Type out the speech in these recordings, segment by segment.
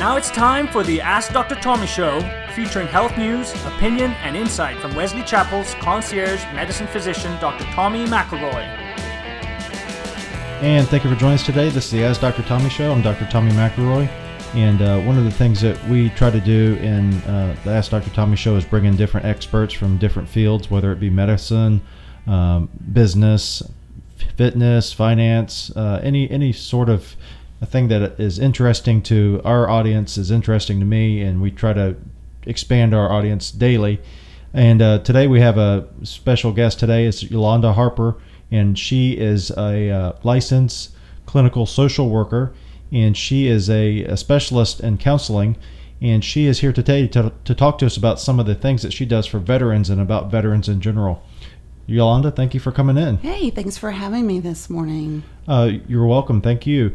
now it's time for the Ask Dr. Tommy Show, featuring health news, opinion, and insight from Wesley Chapel's concierge medicine physician, Dr. Tommy McElroy. And thank you for joining us today. This is the Ask Dr. Tommy Show. I'm Dr. Tommy McElroy. And one of the things that we try to do in the Ask Dr. Tommy Show is bring in different experts from different fields, whether it be medicine, business, fitness, finance, any sort of a thing that is interesting to our audience is interesting to me, and we try to expand our audience daily. And today we have a special guest. Today is Yolanda Harper, and she is a licensed clinical social worker, and she is a specialist in counseling, and she is here today to talk to us about some of the things that she does for veterans and about veterans in general. Yolanda, thank you for coming in. Hey, thanks for having me this morning. You're welcome. Thank you.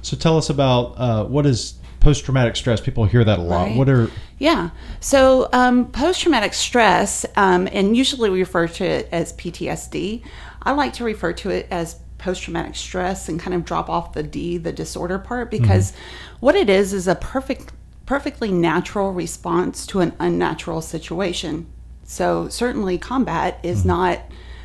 So tell us about what is post-traumatic stress? People hear that a lot. Right. What are... Yeah. So post-traumatic stress, and usually we refer to it as PTSD. I like to refer to it as post-traumatic stress and kind of drop off the D, the disorder part, because what it is a perfectly natural response to an unnatural situation. So certainly combat is not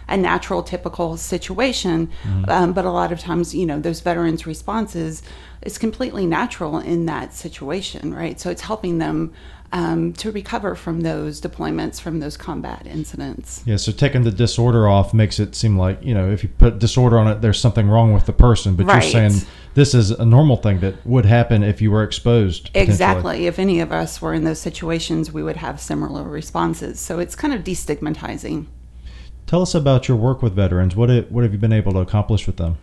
a natural, typical situation, but a lot of times, you know, those veterans' responses is completely natural in that situation, right? So it's helping them to recover from those deployments, from those combat incidents. Yeah, so taking the disorder off makes it seem like, you know, if you put disorder on it, there's something wrong with the person, but right. You're saying this is a normal thing that would happen if you were exposed. Exactly. If any of us were in those situations, we would have similar responses. So it's kind of destigmatizing. Tell us about your work with veterans. What have you been able to accomplish with them?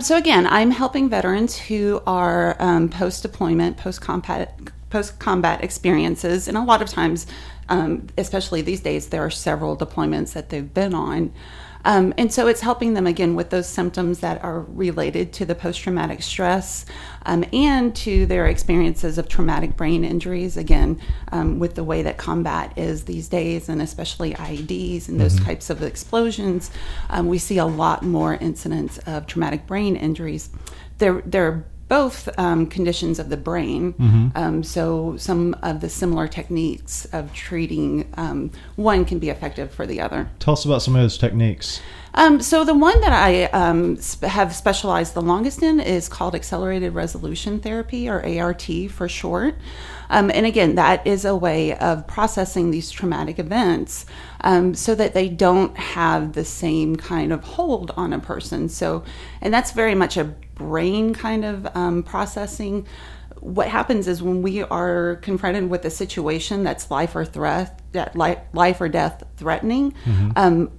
So again, I'm helping veterans who are post-deployment, post-combat experiences, and a lot of times, especially these days, there are several deployments that they've been on, and so it's helping them again with those symptoms that are related to the post-traumatic stress and to their experiences of traumatic brain injuries, again with the way that combat is these days, and especially IEDs and those types of explosions. We see a lot more incidents of traumatic brain injuries. They're both conditions of the brain. So some of the similar techniques of treating one can be effective for the other. Tell us about some of those techniques. So the one that I have specialized the longest in is called Accelerated Resolution Therapy, or ART for short. And again, that is a way of processing these traumatic events so that they don't have the same kind of hold on a person. So, and that's very much a brain kind of processing. What happens is when we are confronted with a situation that's life or death threatening,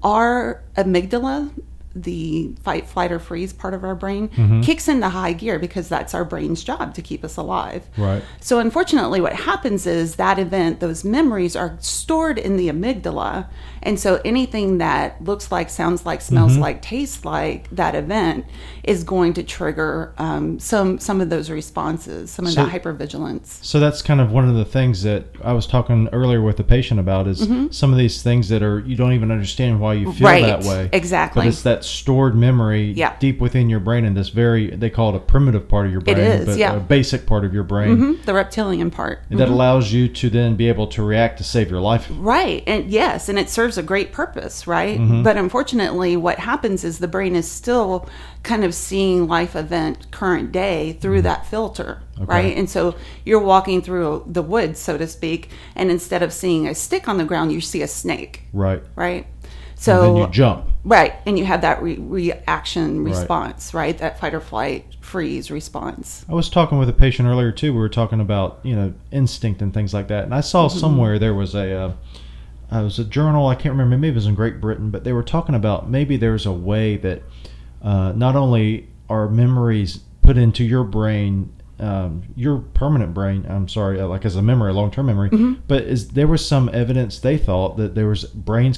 our amygdala, the fight, flight, or freeze part of our brain, kicks into high gear because that's our brain's job, to keep us alive. Right. So unfortunately, what happens is that event, those memories are stored in the amygdala. And so anything that looks like, sounds like, smells like, tastes like that event is going to trigger some of those responses, of that hypervigilance. So that's kind of one of the things that I was talking earlier with the patient about is some of these things that are, you don't even understand why you feel that way. Exactly. But it's that stored memory deep within your brain, and this they call it a primitive part of your brain, a basic part of your brain, the reptilian part, that allows you to then be able to react to save your life. Right. And yes, and it serves a great purpose, right? But unfortunately, what happens is the brain is still kind of seeing life event current day through that filter. Okay. Right. And so you're walking through the woods, so to speak, and instead of seeing a stick on the ground, you see a snake. Right. So and then you jump. Right. And you have that reaction response, right? That fight or flight freeze response. I was talking with a patient earlier, too. We were talking about, you know, instinct and things like that. And I saw somewhere there was a journal. I can't remember. Maybe it was in Great Britain. But they were talking about maybe there's a way that not only are memories put into your brain, your permanent brain, like as a memory, long-term memory, but there was some evidence they thought that there was memories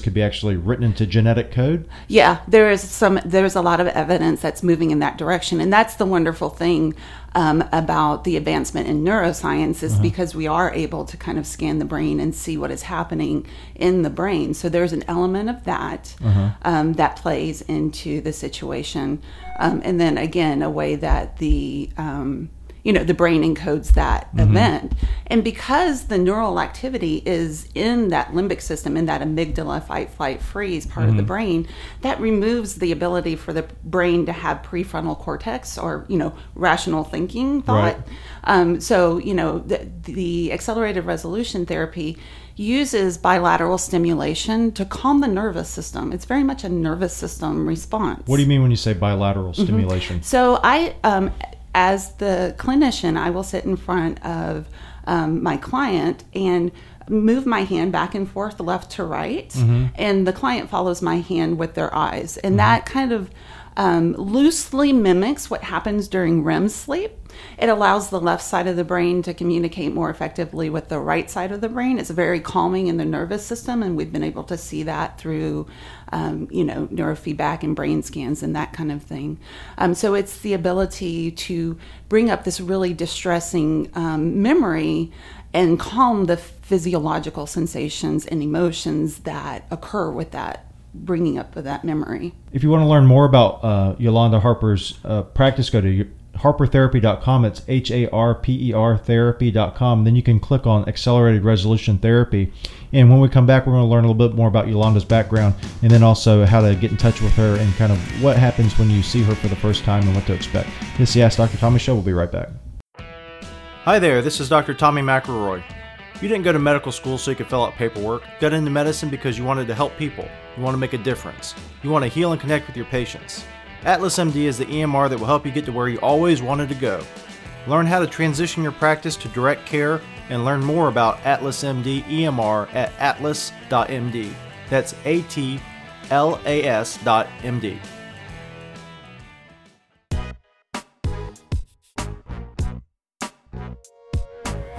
could be actually written into genetic code. Yeah, there's a lot of evidence that's moving in that direction, and that's the wonderful thing about the advancement in neuroscience is because we are able to kind of scan the brain and see what is happening in the brain. So there's an element of that that plays into the situation. And then again, a way that the you know, the brain encodes that mm-hmm. event. And because the neural activity is in that limbic system, in that amygdala, fight, flight, freeze part mm-hmm. of the brain, that removes the ability for the brain to have prefrontal cortex or, you know, rational thinking thought. Right. So, you know, the accelerated resolution therapy uses bilateral stimulation to calm the nervous system. It's very much a nervous system response. What do you mean when you say bilateral stimulation? Mm-hmm. So I, as the clinician, I will sit in front of my client and move my hand back and forth, left to right, mm-hmm. and the client follows my hand with their eyes. And mm-hmm. that kind of loosely mimics what happens during REM sleep. It allows the left side of the brain to communicate more effectively with the right side of the brain. It's very calming in the nervous system, and we've been able to see that through, you know, neurofeedback and brain scans and that kind of thing. So it's the ability to bring up this really distressing memory and calm the physiological sensations and emotions that occur with that bringing up of that memory. If you want to learn more about Yolanda Harper's practice, go to harpertherapy.com. It's H-A-R-P-E-R therapy.com. Then you can click on Accelerated Resolution Therapy. And when we come back, we're going to learn a little bit more about Yolanda's background and then also how to get in touch with her and kind of what happens when you see her for the first time and what to expect. This is the Ask Dr. Tommy Show. We'll be right back. Hi there. This is Dr. Tommy McElroy. You didn't go to medical school so you could fill out paperwork. Got into medicine because you wanted to help people. You want to make a difference. You want to heal and connect with your patients. Atlas MD is the EMR that will help you get to where you always wanted to go. Learn how to transition your practice to direct care and learn more about Atlas MD EMR at atlas.md. That's atlas.md.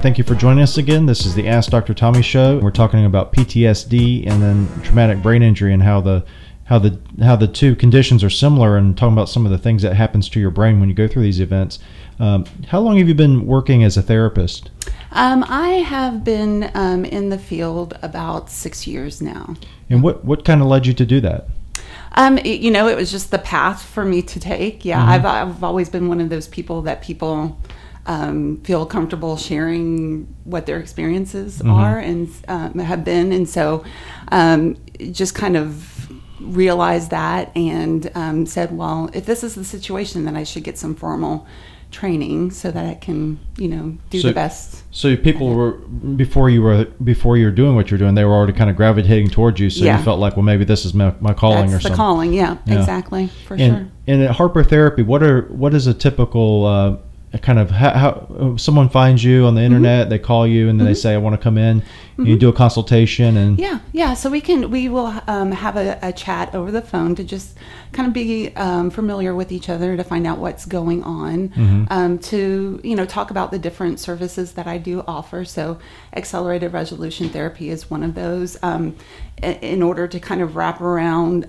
Thank you for joining us again. This is the Ask Dr. Tommy Show. We're talking about PTSD and then traumatic brain injury and how the two conditions are similar, and talking about some of the things that happens to your brain when you go through these events. How long have you been working as a therapist? I have been in the field about 6 years now. And what kind of led you to do that? You know, it was just the path for me to take. Yeah, mm-hmm. I've always been one of those people that people feel comfortable sharing what their experiences mm-hmm. are and have been. And so just kind of realized that and said, well, if this is the situation, then I should get some formal training so that I can, you know, do the best. So people were before you were doing what you're doing, they were already kind of gravitating towards you. So yeah. You felt like, well, maybe this is my calling. That's or something. That's the calling. Yeah, exactly. For sure. And at Harper Therapy, what is a typical kind of how someone finds you on the internet, mm-hmm. they call you and then mm-hmm. they say, I want to come in, mm-hmm. you do a consultation and... Yeah. So we will have a chat over the phone to just kind of be familiar with each other, to find out what's going on, mm-hmm. To, you know, talk about the different services that I do offer. So accelerated resolution therapy is one of those, in order to kind of wrap around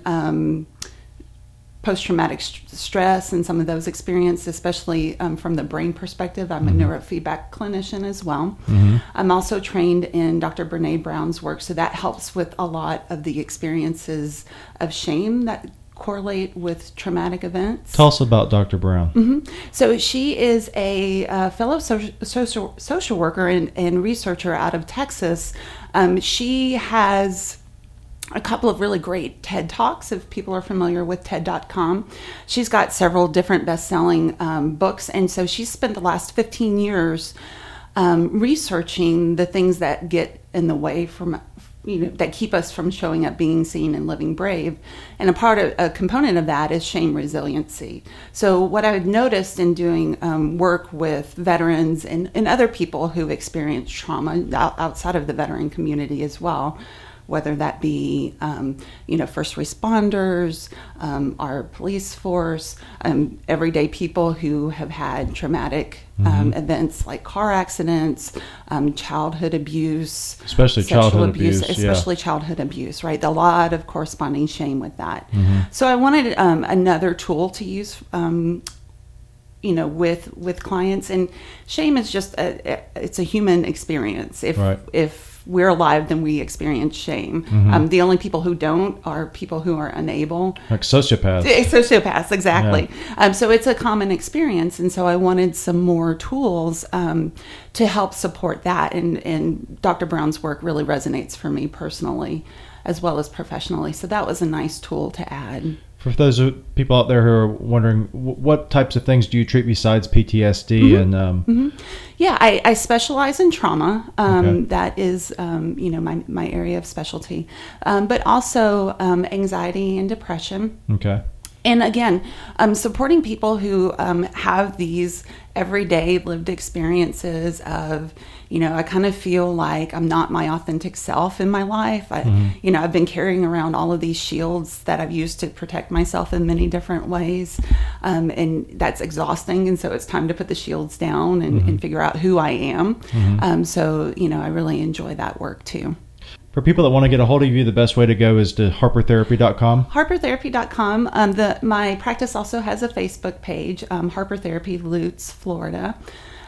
post-traumatic stress and some of those experiences, especially from the brain perspective. I'm mm-hmm. a neurofeedback clinician as well. Mm-hmm. I'm also trained in Dr. Brené Brown's work, so that helps with a lot of the experiences of shame that correlate with traumatic events. Tell us about Dr. Brown. Mm-hmm. So she is a fellow social worker and researcher out of Texas. She has a couple of really great TED Talks, if people are familiar with TED.com. She's got several different best-selling books, and so she's spent the last 15 years researching the things that get in the way from, you know, that keep us from showing up, being seen, and living brave. And a component of that is shame resiliency. So what I've noticed in doing work with veterans and other people who've experienced trauma outside of the veteran community as well, whether that be, you know, first responders, our police force, everyday people who have had traumatic mm-hmm. events like car accidents, childhood abuse, especially childhood abuse, right? A lot of corresponding shame with that. Mm-hmm. So I wanted another tool to use, you know, with clients, and shame is just it's a human experience. If we're alive, then we experience shame. Mm-hmm. The only people who don't are people who are unable. Like sociopaths. Sociopaths, exactly. Yeah. So it's a common experience. And so I wanted some more tools to help support that. And Dr. Brown's work really resonates for me personally as well as professionally. So that was a nice tool to add. For those people out there who are wondering, what types of things do you treat besides PTSD? Mm-hmm. And yeah, I specialize in trauma. Okay. That is, you know, my area of specialty, but also anxiety and depression. Okay. And again, supporting people who have these everyday lived experiences of, you know, I kind of feel like I'm not my authentic self in my life. You know, I've been carrying around all of these shields that I've used to protect myself in many different ways. And that's exhausting. And so it's time to put the shields down and figure out who I am. Mm-hmm. So, you know, I really enjoy that work too. For people that want to get a hold of you, the best way to go is to harpertherapy.com. Harpertherapy.com. My practice also has a Facebook page, Harper Therapy Lutz, Florida.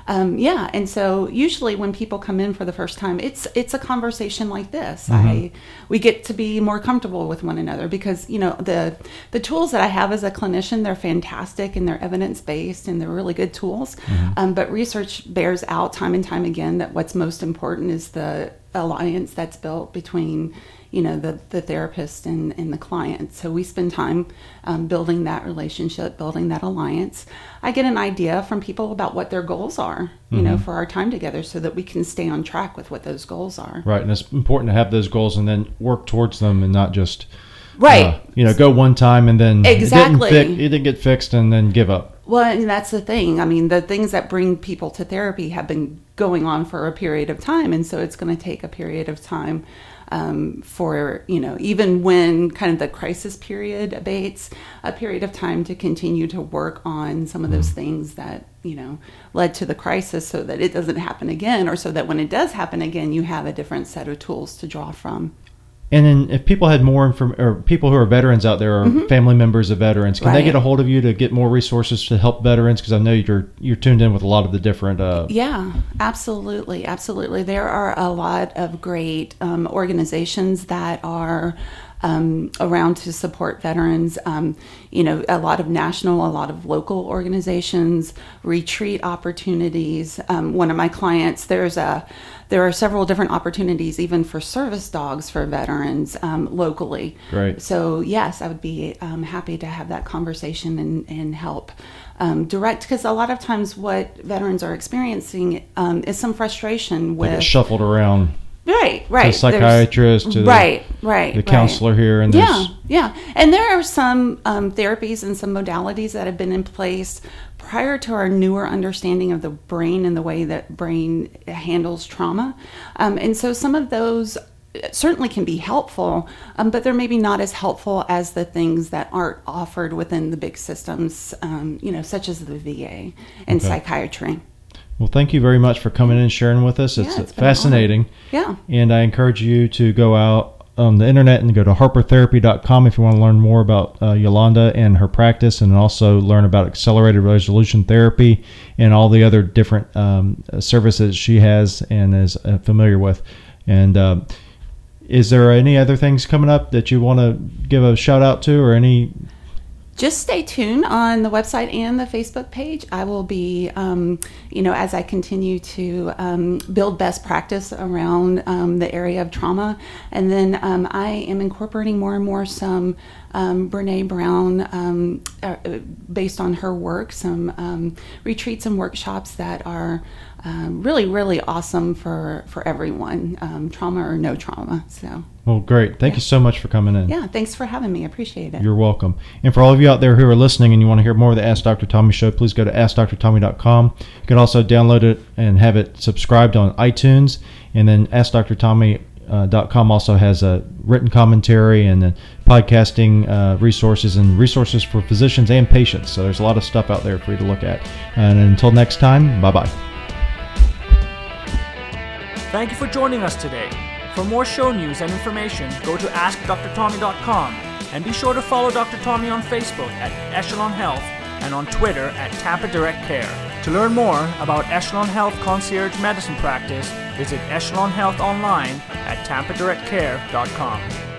Yeah, and so usually when people come in for the first time, it's a conversation like this. Mm-hmm. We get to be more comfortable with one another because, you know, the tools that I have as a clinician, they're fantastic and they're evidence-based and they're really good tools. Mm-hmm. But research bears out time and time again that what's most important is the alliance that's built between, you know, the therapist and the client. So we spend time building that relationship, building that alliance. I get an idea from people about what their goals are, you know, for our time together so that we can stay on track with what those goals are. Right. And it's important to have those goals and then work towards them and not just, you know, go one time and then it didn't get fixed and then give up. Well, and that's the thing. I mean, the things that bring people to therapy have been going on for a period of time. And so it's going to take a period of time for, you know, even when kind of the crisis period abates, a period of time to continue to work on some of those things that, you know, led to the crisis so that it doesn't happen again, or so that when it does happen again, you have a different set of tools to draw from. And then if people had more information, or people who are veterans out there or family members of veterans, can they get a hold of you to get more resources to help veterans? Because I know you're tuned in with a lot of the different... Yeah, absolutely. Absolutely. There are a lot of great organizations that are around to support veterans. You know, a lot of national, a lot of local organizations, retreat opportunities. One of my clients, there are several different opportunities even for service dogs for veterans locally. Right. So yes, I would be happy to have that conversation and help direct, because a lot of times what veterans are experiencing is some frustration with... They get shuffled around. Right. The psychiatrist, the counselor here. And and there are some therapies and some modalities that have been in place prior to our newer understanding of the brain and the way that brain handles trauma. And so some of those certainly can be helpful, but they're maybe not as helpful as the things that aren't offered within the big systems, you know, such as the VA and psychiatry. Well, thank you very much for coming in and sharing with us. It's fascinating. Yeah. And I encourage you to go out on the internet and go to harpertherapy.com if you want to learn more about Yolanda and her practice, and also learn about Accelerated Resolution Therapy and all the other different services she has and is familiar with. And is there any other things coming up that you want to give a shout out to, or any... Just stay tuned on the website and the Facebook page. I will be, you know, as I continue to build best practice around the area of trauma. And then I am incorporating more and more some Brené Brown, based on her work, some retreats and workshops that are really, really awesome for everyone, trauma or no trauma. So. Well, great. Thank you so much for coming in. Yeah, thanks for having me. I appreciate it. You're welcome. And for all of you out there who are listening and you want to hear more of the Ask Dr. Tommy show, please go to AskDrTommy.com. You can also download it and have it subscribed on iTunes. And then AskDrTommy.com also has a written commentary and podcasting resources and resources for physicians and patients. So there's a lot of stuff out there for you to look at. And until next time, bye-bye. Thank you for joining us today. For more show news and information, go to AskDrTommy.com and be sure to follow Dr. Tommy on Facebook at Echelon Health and on Twitter at TampaDirectCare. To learn more about Echelon Health Concierge Medicine Practice, visit Echelon Health online at TampaDirectCare.com.